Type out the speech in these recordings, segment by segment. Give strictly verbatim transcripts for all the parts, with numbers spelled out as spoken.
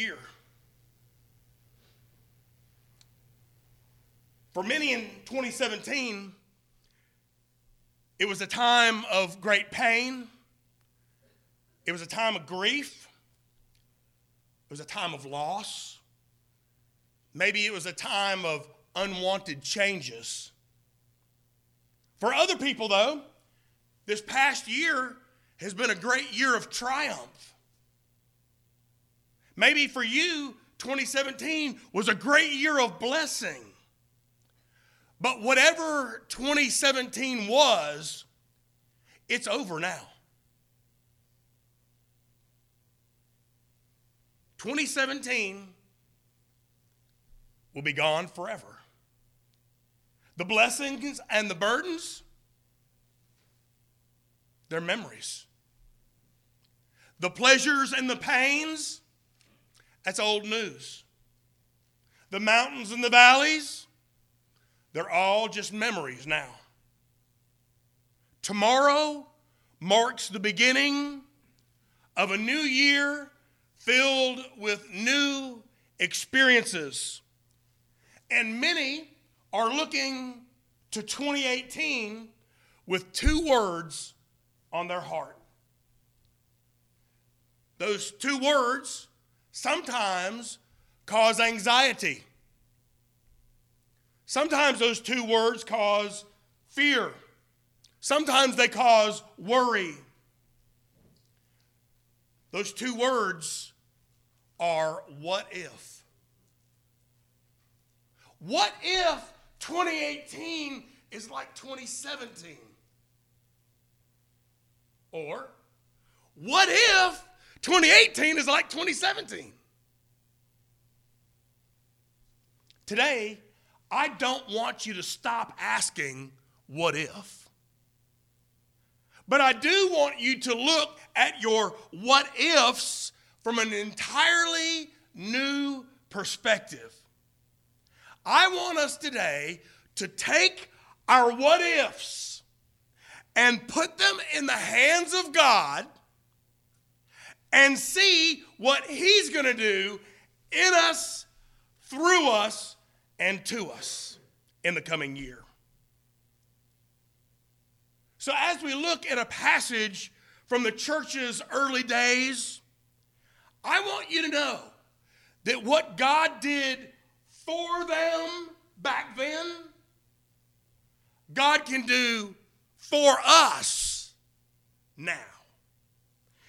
year. For many in twenty seventeen, it was a time of great pain. It was a time of grief. It was a time of loss. Maybe it was a time of unwanted changes. For other people, though, this past year has been a great year of triumph. Maybe for you, twenty seventeen was a great year of blessing. But whatever twenty seventeen was, it's over now. twenty seventeen will be gone forever. The blessings and the burdens, they're memories. The pleasures and the pains, that's old news. The mountains and the valleys, they're all just memories now. Tomorrow marks the beginning of a new year filled with new experiences. And many are looking to twenty eighteen with two words on their heart. Those two words sometimes cause anxiety. Sometimes those two words cause fear. Sometimes they cause worry. Those two words are what if. What if twenty eighteen is like twenty seventeen? Or what if twenty eighteen is like twenty seventeen? Today, I don't want you to stop asking, what if? But I do want you to look at your what ifs from an entirely new perspective. I want us today to take our what ifs and put them in the hands of God and see what He's going to do in us, through us, and to us in the coming year. So as we look at a passage from the church's early days, I want you to know that what God did for them back then, God can do for us now.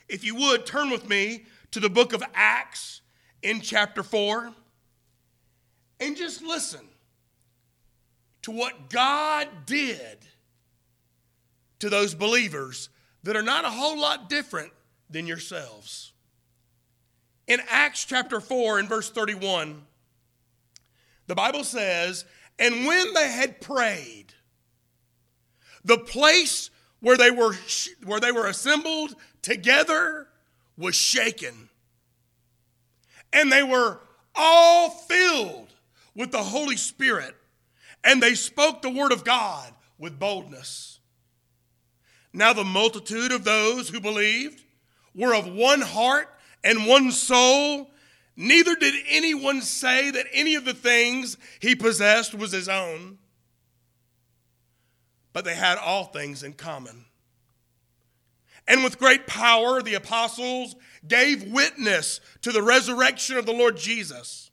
If you would, turn with me to the book of Acts in chapter four. And just listen to what God did to those believers that are not a whole lot different than yourselves. In Acts chapter four and verse thirty-one, the Bible says, "And when they had prayed, the place where they were, where they were assembled together was shaken, and they were all filled with the Holy Spirit, and they spoke the word of God with boldness. Now the multitude of those who believed were of one heart and one soul. Neither did anyone say that any of the things he possessed was his own, but they had all things in common. And with great power the apostles gave witness to the resurrection of the Lord Jesus,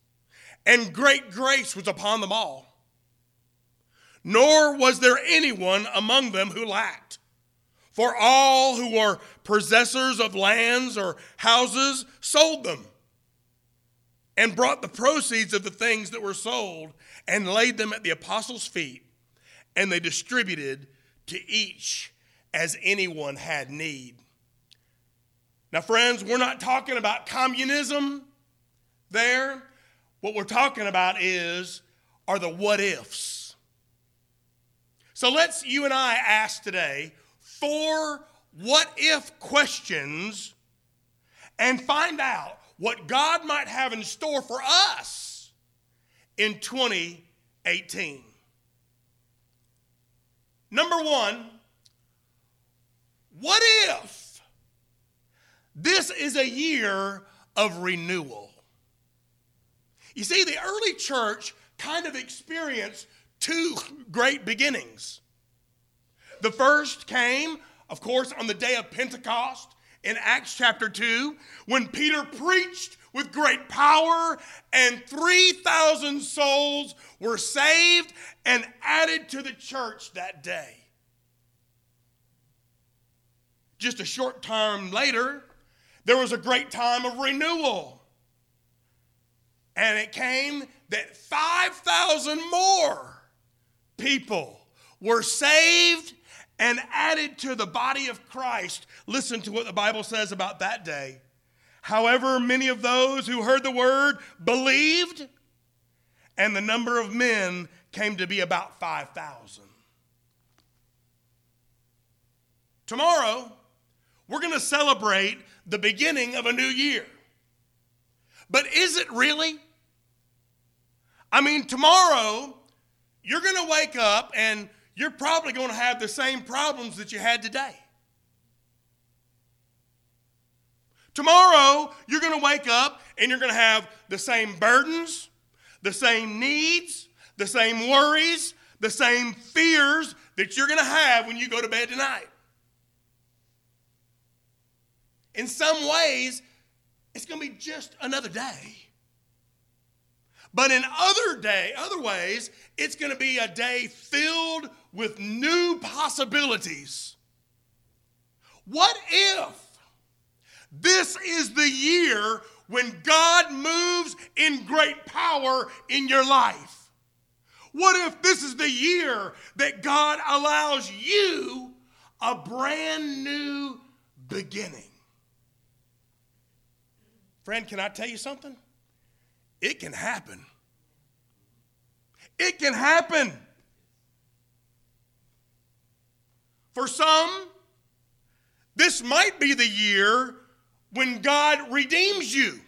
and great grace was upon them all. Nor was there anyone among them who lacked. For all who were possessors of lands or houses sold them, and brought the proceeds of the things that were sold, and laid them at the apostles' feet, and they distributed to each as anyone had need." Now, friends, we're not talking about communism there. What we're talking about is, are the what ifs. So let's, you and I, ask today four what if questions and find out what God might have in store for us in twenty eighteen. Number one, what if this is a year of renewal? You see, the early church kind of experienced two great beginnings. The first came, of course, on the day of Pentecost in Acts chapter two, when Peter preached with great power, and three thousand souls were saved and added to the church that day. Just a short time later, there was a great time of renewal. And it came that five thousand more people were saved and added to the body of Christ. Listen to what the Bible says about that day. However, many of those who heard the word believed, and the number of men came to be about five thousand. Tomorrow, we're going to celebrate the beginning of a new year. But is it really? I mean, tomorrow, you're going to wake up and you're probably going to have the same problems that you had today. Tomorrow, you're going to wake up and you're going to have the same burdens, the same needs, the same worries, the same fears that you're going to have when you go to bed tonight. In some ways, it's going to be just another day. But in other day, other ways, it's going to be a day filled with new possibilities. What if this is the year when God moves in great power in your life? What if this is the year that God allows you a brand new beginning? Friend, can I tell you something? It can happen. It can happen. For some, this might be the year when God redeems you.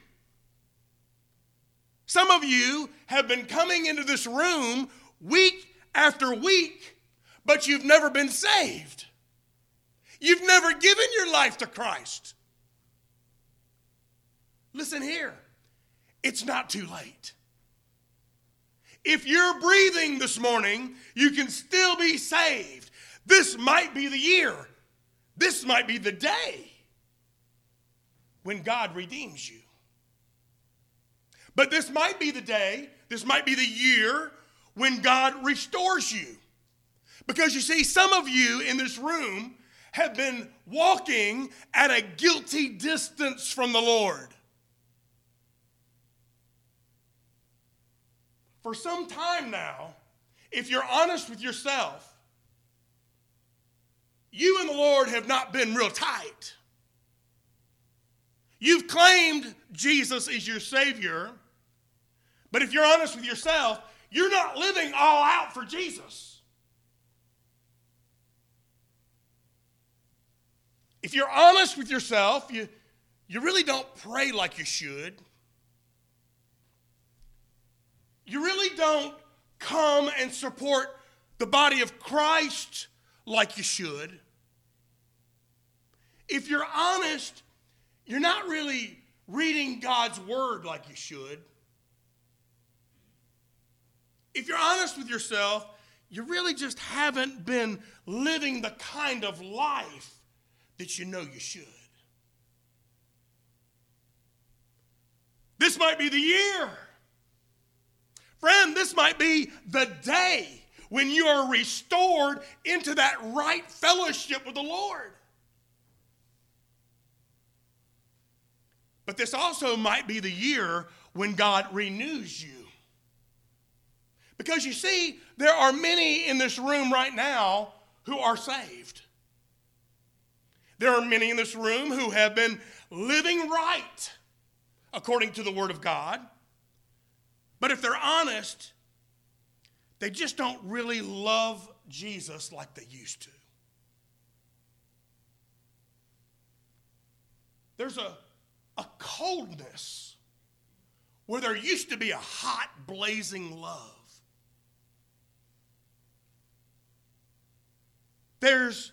Some of you have been coming into this room week after week, but you've never been saved. You've never given your life to Christ. Listen here, it's not too late. If you're breathing this morning, you can still be saved. This might be the year. This might be the day when God redeems you. But this might be the day, this might be the year when God restores you. Because you see, some of you in this room have been walking at a guilty distance from the Lord. For some time now, if you're honest with yourself, you and the Lord have not been real tight. You've claimed Jesus is your Savior, but if you're honest with yourself, you're not living all out for Jesus. If you're honest with yourself, you, you really don't pray like you should. You really don't come and support the body of Christ like you should. If you're honest, you're not really reading God's word like you should. If you're honest with yourself, you really just haven't been living the kind of life that you know you should. This might be the year. Friend, this might be the day when you are restored into that right fellowship with the Lord. But this also might be the year when God renews you. Because you see, there are many in this room right now who are saved. There are many in this room who have been living right according to the Word of God. But if they're honest, they just don't really love Jesus like they used to. There's a, a coldness where there used to be a hot, blazing love. There's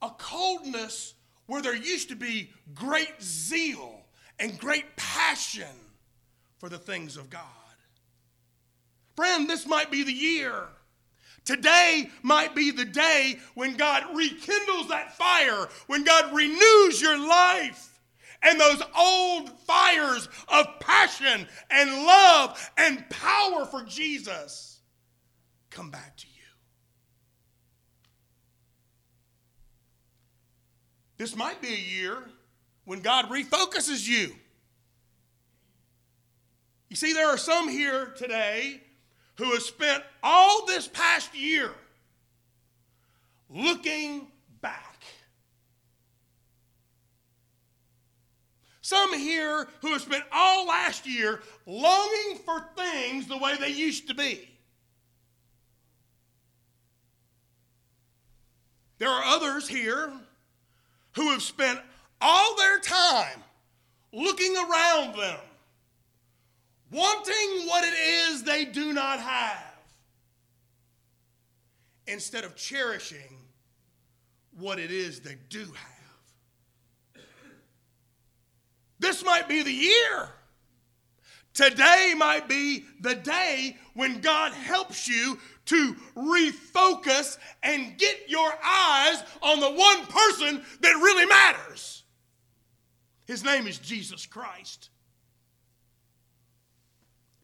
a coldness where there used to be great zeal and great passion for the things of God. Friend, this might be the year. Today might be the day when God rekindles that fire, when God renews your life. And those old fires of passion and love and power for Jesus come back to you. This might be a year when God refocuses you. You see, there are some here today who have spent all this past year looking back. Some here who have spent all last year longing for things the way they used to be. There are others here who have spent all their time looking around them, wanting what it is they do not have, instead of cherishing what it is they do have. This might be the year. Today might be the day when God helps you to refocus and get your eyes on the one person that really matters. His name is Jesus Christ.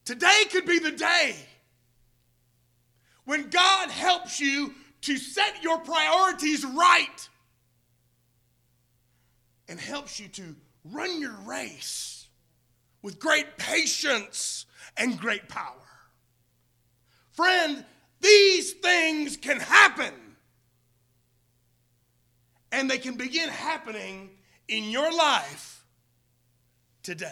Today could be the day when God helps you to set your priorities right and helps you to run your race with great patience and great power. Friend, these things can happen, and they can begin happening in your life today.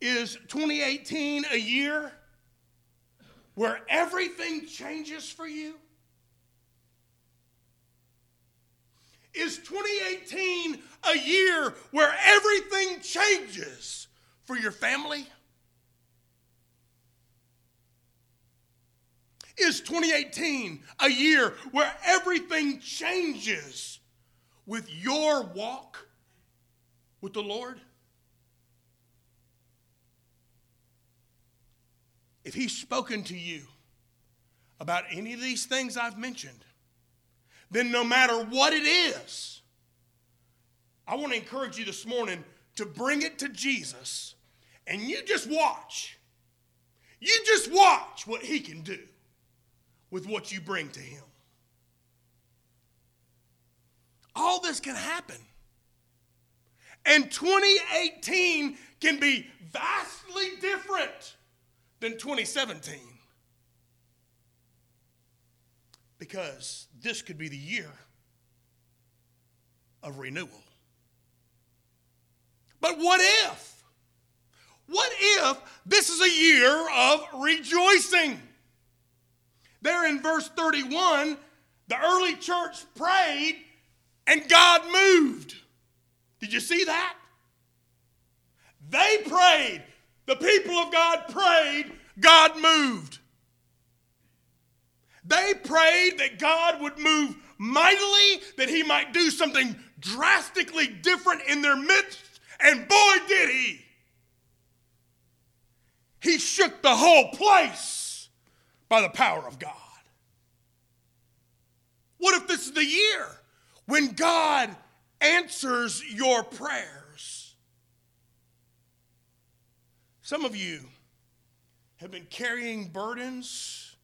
Is twenty eighteen a year where everything changes for you? Is twenty eighteen a year where everything changes for your family? Is twenty eighteen a year where everything changes with your walk with the Lord? If he's spoken to you about any of these things I've mentioned, then no matter what it is, I want to encourage you this morning to bring it to Jesus, and you just watch. You just watch what he can do with what you bring to him. All this can happen. And twenty eighteen can be vastly different than twenty seventeen. Because this could be the year of renewal. But what if? What if this is a year of rejoicing? There in verse thirty-one, the early church prayed and God moved. Did you see that? They prayed. The people of God prayed. God moved. They prayed that God would move mightily, that he might do something drastically different in their midst. And boy, did he. He shook the whole place by the power of God. What if this is the year when God answers your prayers? Some of you have been carrying burdens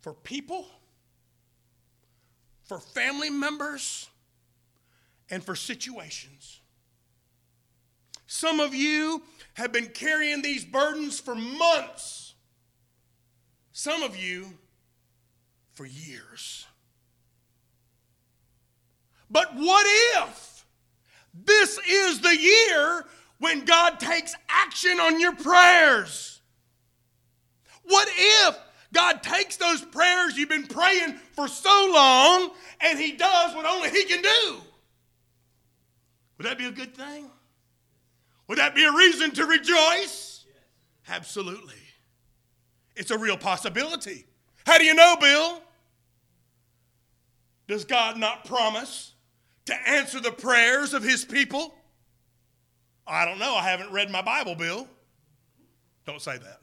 for people, for family members, and for situations. Some of you have been carrying these burdens for months. Some of you for years. But what if this is the year when God takes action on your prayers? What if God takes those prayers you've been praying for so long and he does what only he can do? Would that be a good thing? Would that be a reason to rejoice? Absolutely. It's a real possibility. How do you know, Bill? Does God not promise to answer the prayers of his people? I don't know. I haven't read my Bible, Bill. Don't say that.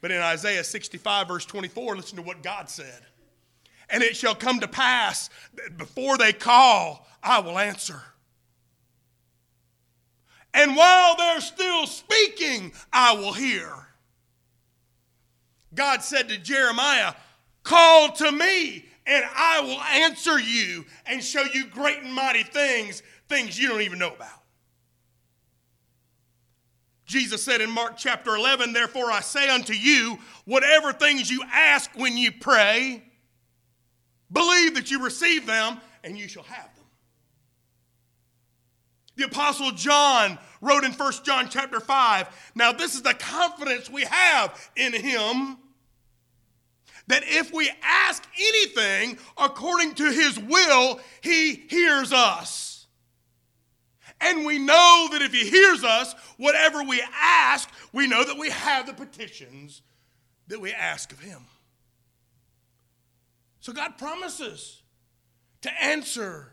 But in Isaiah sixty-five, verse twenty-four, listen to what God said. And it shall come to pass that before they call, I will answer. And while they're still speaking, I will hear. God said to Jeremiah, call to me and I will answer you and show you great and mighty things, things you don't even know about. Jesus said in Mark chapter eleven, therefore I say unto you, whatever things you ask when you pray, believe that you receive them and you shall have them. The Apostle John wrote in First John chapter five, now this is the confidence we have in him, that if we ask anything according to his will, he hears us. And we know that if he hears us, whatever we ask, we know that we have the petitions that we ask of him. So God promises to answer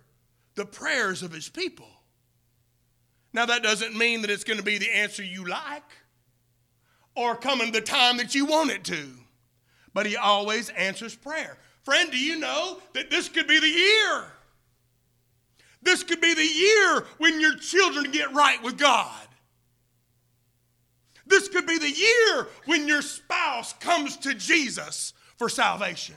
the prayers of his people. Now, that doesn't mean that it's going to be the answer you like or come in the time that you want it to. But he always answers prayer. Friend, do you know that this could be the year? This could be the year when your children get right with God. This could be the year when your spouse comes to Jesus for salvation.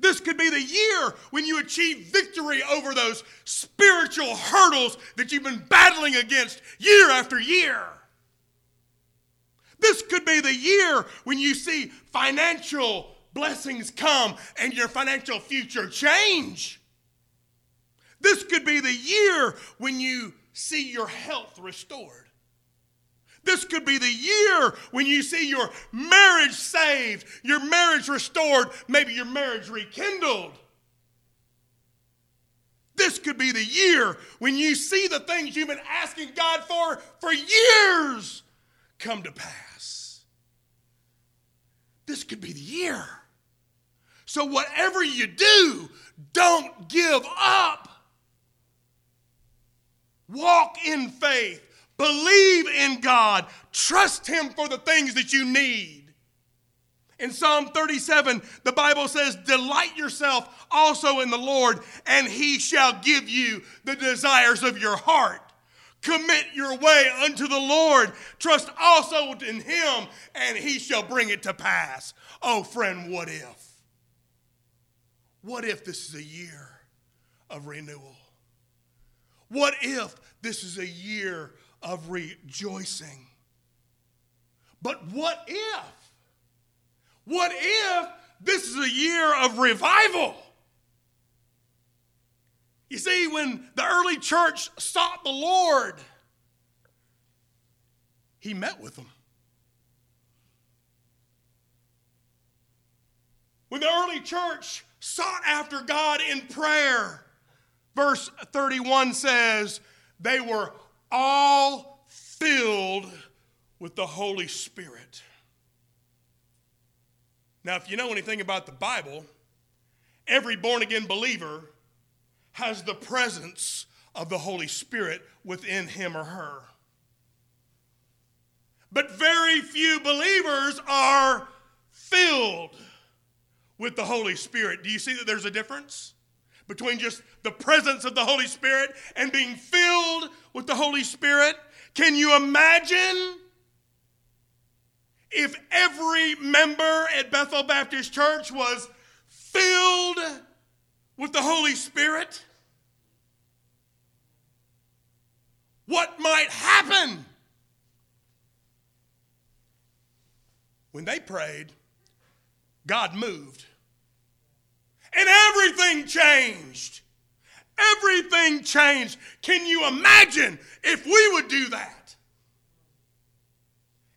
This could be the year when you achieve victory over those spiritual hurdles that you've been battling against year after year. This could be the year when you see financial blessings come and your financial future change. This could be the year when you see your health restored. This could be the year when you see your marriage saved, your marriage restored, maybe your marriage rekindled. This could be the year when you see the things you've been asking God for for years come to pass. This could be the year. So whatever you do, don't give up. Walk in faith. Believe in God. Trust him for the things that you need. In Psalm thirty-seven, the Bible says, delight yourself also in the Lord, and he shall give you the desires of your heart. Commit your way unto the Lord. Trust also in him, and he shall bring it to pass. Oh, friend, what if? What if this is a year of renewal? What if this is a year of rejoicing? But what if? What if this is a year of revival? You see, when the early church sought the Lord, he met with them. When the early church sought after God in prayer, verse thirty-one says, they were all filled with the Holy Spirit. Now, if you know anything about the Bible, every born-again believer has the presence of the Holy Spirit within him or her. But very few believers are filled with the Holy Spirit. Do you see that there's a difference between just the presence of the Holy Spirit and being filled with the Holy Spirit? Can you imagine if every member at Bethel Baptist Church was filled with the Holy Spirit? What might happen? When they prayed, God moved. And everything changed. Everything changed. Can you imagine if we would do that?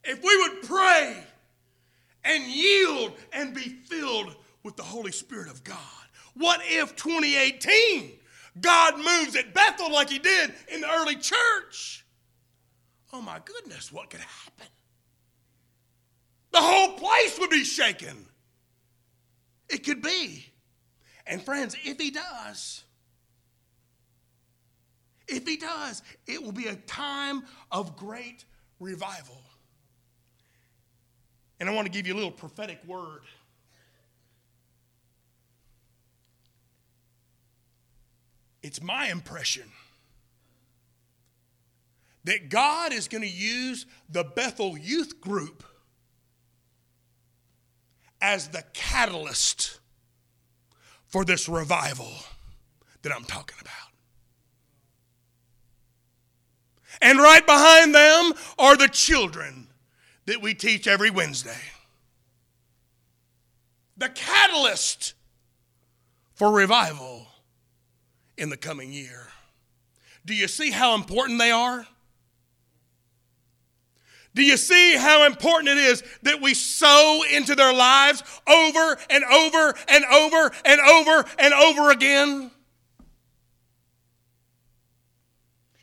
If we would pray and yield and be filled with the Holy Spirit of God. What if twenty eighteen, God moves at Bethel like he did in the early church? Oh my goodness, what could happen? The whole place would be shaken. It could be. And friends, if he does, If he does, it will be a time of great revival. And I want to give you a little prophetic word. It's my impression that God is going to use the Bethel Youth Group as the catalyst for this revival that I'm talking about. And right behind them are the children that we teach every Wednesday. The catalyst for revival in the coming year. Do you see how important they are? Do you see how important it is that we sow into their lives over and over and over and over and over again?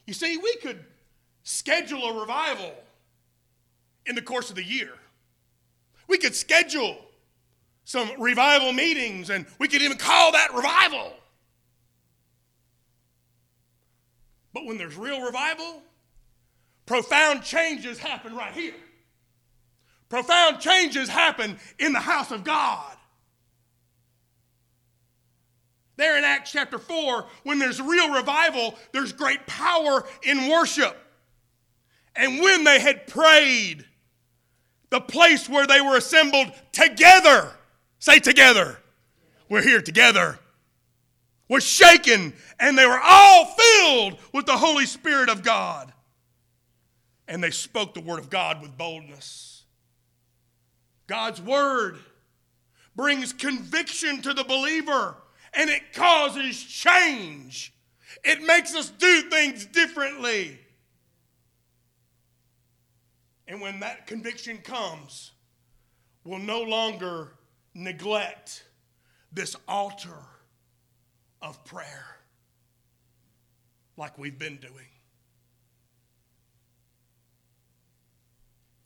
You see, we could schedule a revival in the course of the year. We could schedule some revival meetings, and we could even call that revival. But when there's real revival, profound changes happen right here. Profound changes happen in the house of God. There in Acts chapter four, when there's real revival, there's great power in worship. And when they had prayed, the place where they were assembled together, say together, we're here together, was shaken, and they were all filled with the Holy Spirit of God. And they spoke the word of God with boldness. God's word brings conviction to the believer, and it causes change. It makes us do things differently. And when that conviction comes, we'll no longer neglect this altar of prayer like we've been doing.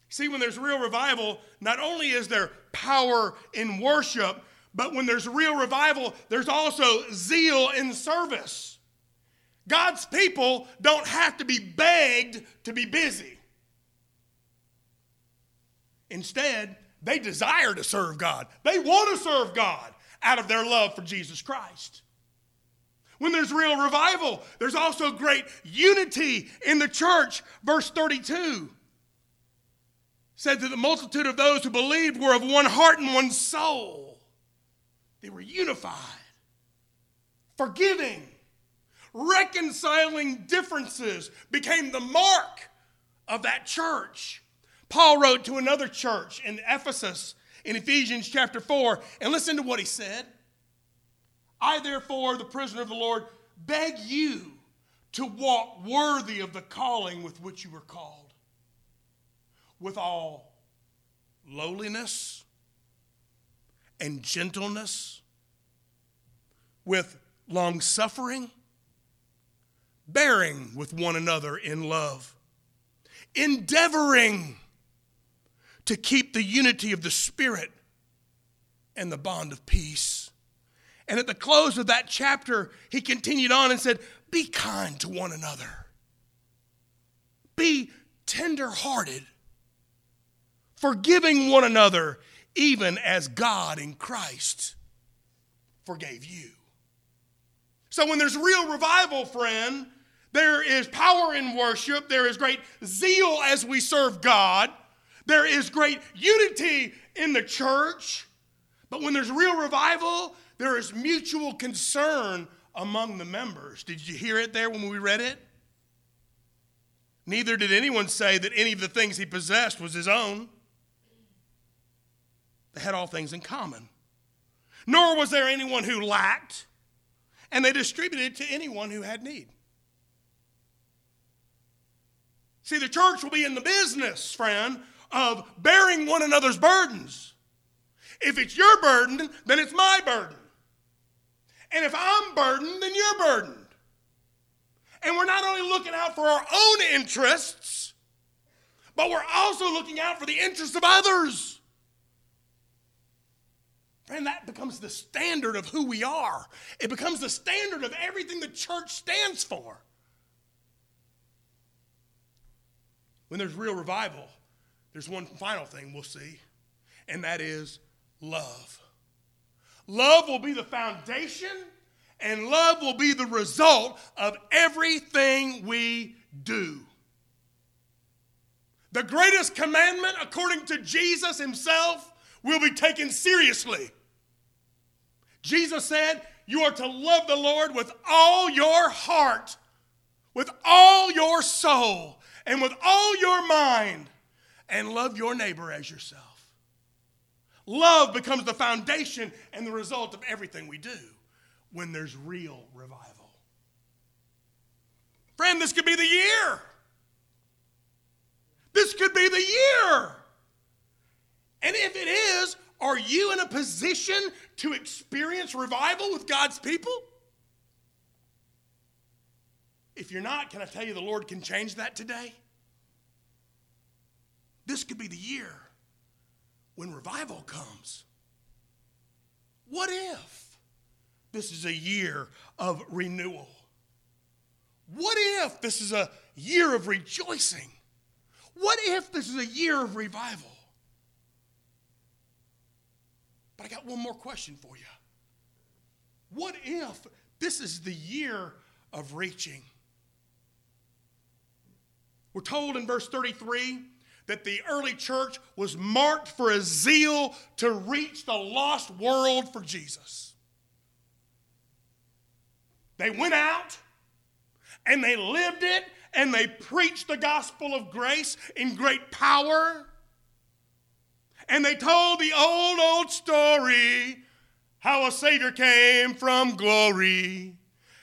See, when there's real revival, not only is there power in worship, but when there's real revival, there's also zeal in service. God's people don't have to be begged to be busy. Instead, they desire to serve God. They want to serve God out of their love for Jesus Christ. When there's real revival, there's also great unity in the church. Verse thirty-two said that the multitude of those who believed were of one heart and one soul. They were unified, forgiving, reconciling differences became the mark of that church. Paul wrote to another church in Ephesus in Ephesians chapter four, and listen to what he said. I therefore, the prisoner of the Lord, beg you to walk worthy of the calling with which you were called, with all lowliness and gentleness, with longsuffering, bearing with one another in love, endeavoring to keep the unity of the Spirit and the bond of peace. And at the close of that chapter, he continued on and said, be kind to one another. Be tender-hearted, forgiving one another, even as God in Christ forgave you. So when there's real revival, friend, there is power in worship. There is great zeal as we serve God. There is great unity in the church. But when there's real revival, there is mutual concern among the members. Did you hear it there when we read it? Neither did anyone say that any of the things he possessed was his own. They had all things in common. Nor was there anyone who lacked, and they distributed to anyone who had need. See, the church will be in the business, friend, of bearing one another's burdens. If it's your burden, then it's my burden. And if I'm burdened, then you're burdened. And we're not only looking out for our own interests, but we're also looking out for the interests of others. Friend, that becomes the standard of who we are. It becomes the standard of everything the church stands for. When there's real revival, there's one final thing we'll see, and that is love. Love will be the foundation, and love will be the result of everything we do. The greatest commandment, according to Jesus himself, will be taken seriously. Jesus said, you are to love the Lord with all your heart, with all your soul, and with all your mind, and love your neighbor as yourself. Love becomes the foundation and the result of everything we do when there's real revival. Friend, this could be the year. This could be the year. And if it is, are you in a position to experience revival with God's people? If you're not, can I tell you the Lord can change that today? This could be the year when revival comes. What if this is a year of renewal? What if this is a year of rejoicing? What if this is a year of revival? But I got one more question for you. What if this is the year of reaching? We're told in verse thirty-three that the early church was marked for a zeal to reach the lost world for Jesus. They went out and they lived it and they preached the gospel of grace in great power. And they told the old, old story, how a Savior came from glory,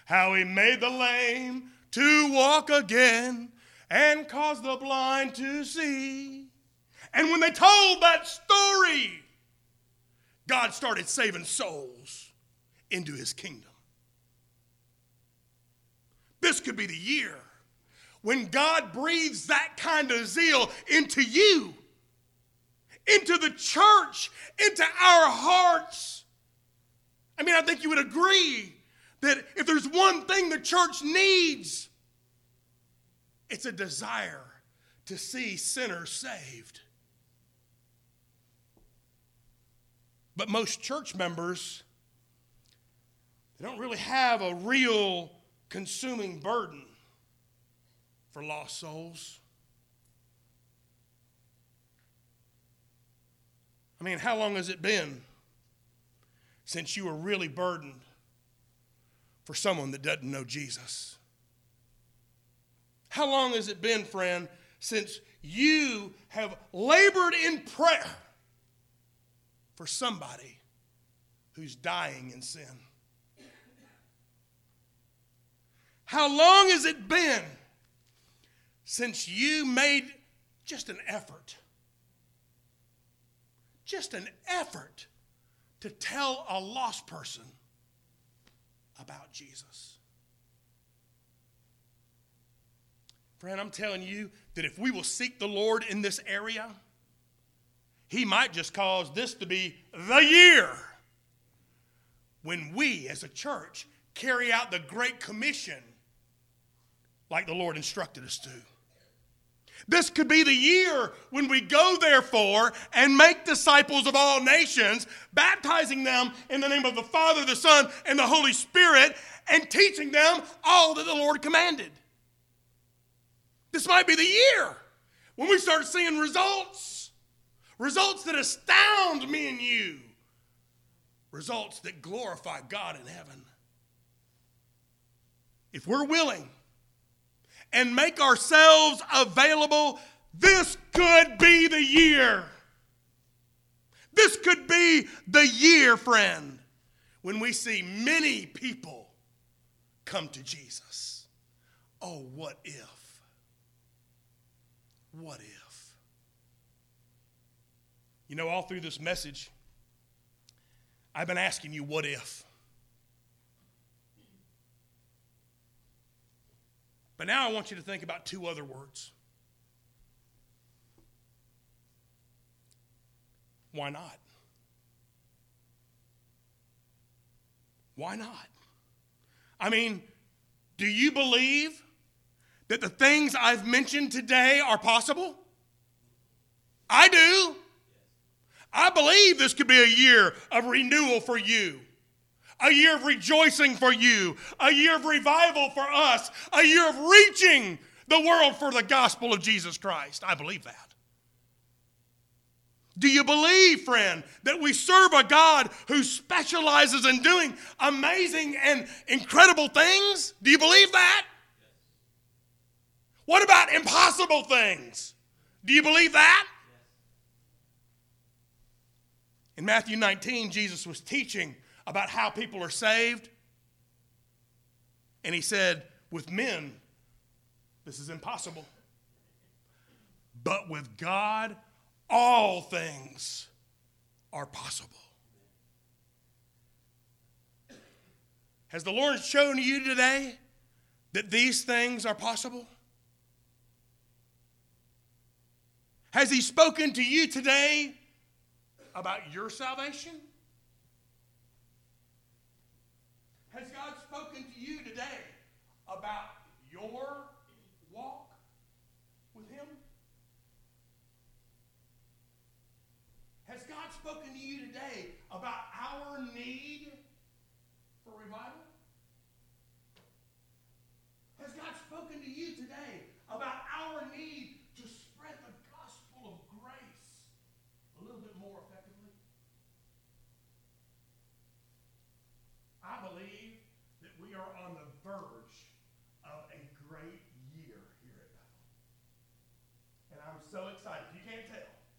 how he made the lame to walk again and caused the blind to see. And when they told that story, God started saving souls into his kingdom. This could be the year when God breathes that kind of zeal into you, into the church, into our hearts. I mean, I think you would agree that if there's one thing the church needs, it's a desire to see sinners saved. But most church members, they don't really have a real consuming burden for lost souls. I mean, how long has it been since you were really burdened for someone that doesn't know Jesus? How long has it been, friend, since you have labored in prayer for somebody who's dying in sin? How long has it been since you made just an effort? Just an effort to tell a lost person about Jesus. Friend, I'm telling you that if we will seek the Lord in this area, he might just cause this to be the year when we as a church carry out the Great Commission like the Lord instructed us to. This could be the year when we go, therefore, and make disciples of all nations, baptizing them in the name of the Father, the Son, and the Holy Spirit, and teaching them all that the Lord commanded. This might be the year when we start seeing results, results that astound me and you, results that glorify God in heaven. If we're willing and make ourselves available, this could be the year. This could be the year, friend, when we see many people come to Jesus. Oh, what if? What if? You know, all through this message, I've been asking you, what if? But now I want you to think about two other words. Why not? Why not? I mean, do you believe that the things I've mentioned today are possible? I do. I believe this could be a year of renewal for you, a year of rejoicing for you, a year of revival for us, a year of reaching the world for the gospel of Jesus Christ. I believe that. Do you believe, friend, that we serve a God who specializes in doing amazing and incredible things? Do you believe that? What about impossible things? Do you believe that? In Matthew nineteen, Jesus was teaching about how people are saved. And he said, with men, this is impossible. But with God, all things are possible. Has the Lord shown you today that these things are possible? Has he spoken to you today about your salvation? Has God spoken to you today about your walk with him? Has God spoken to you today about our need for revival? Has God spoken to you today about our need to spread the gospel of grace a little bit more effectively? I believe that we are on the verge of a great year here at Bethel. And I'm so excited.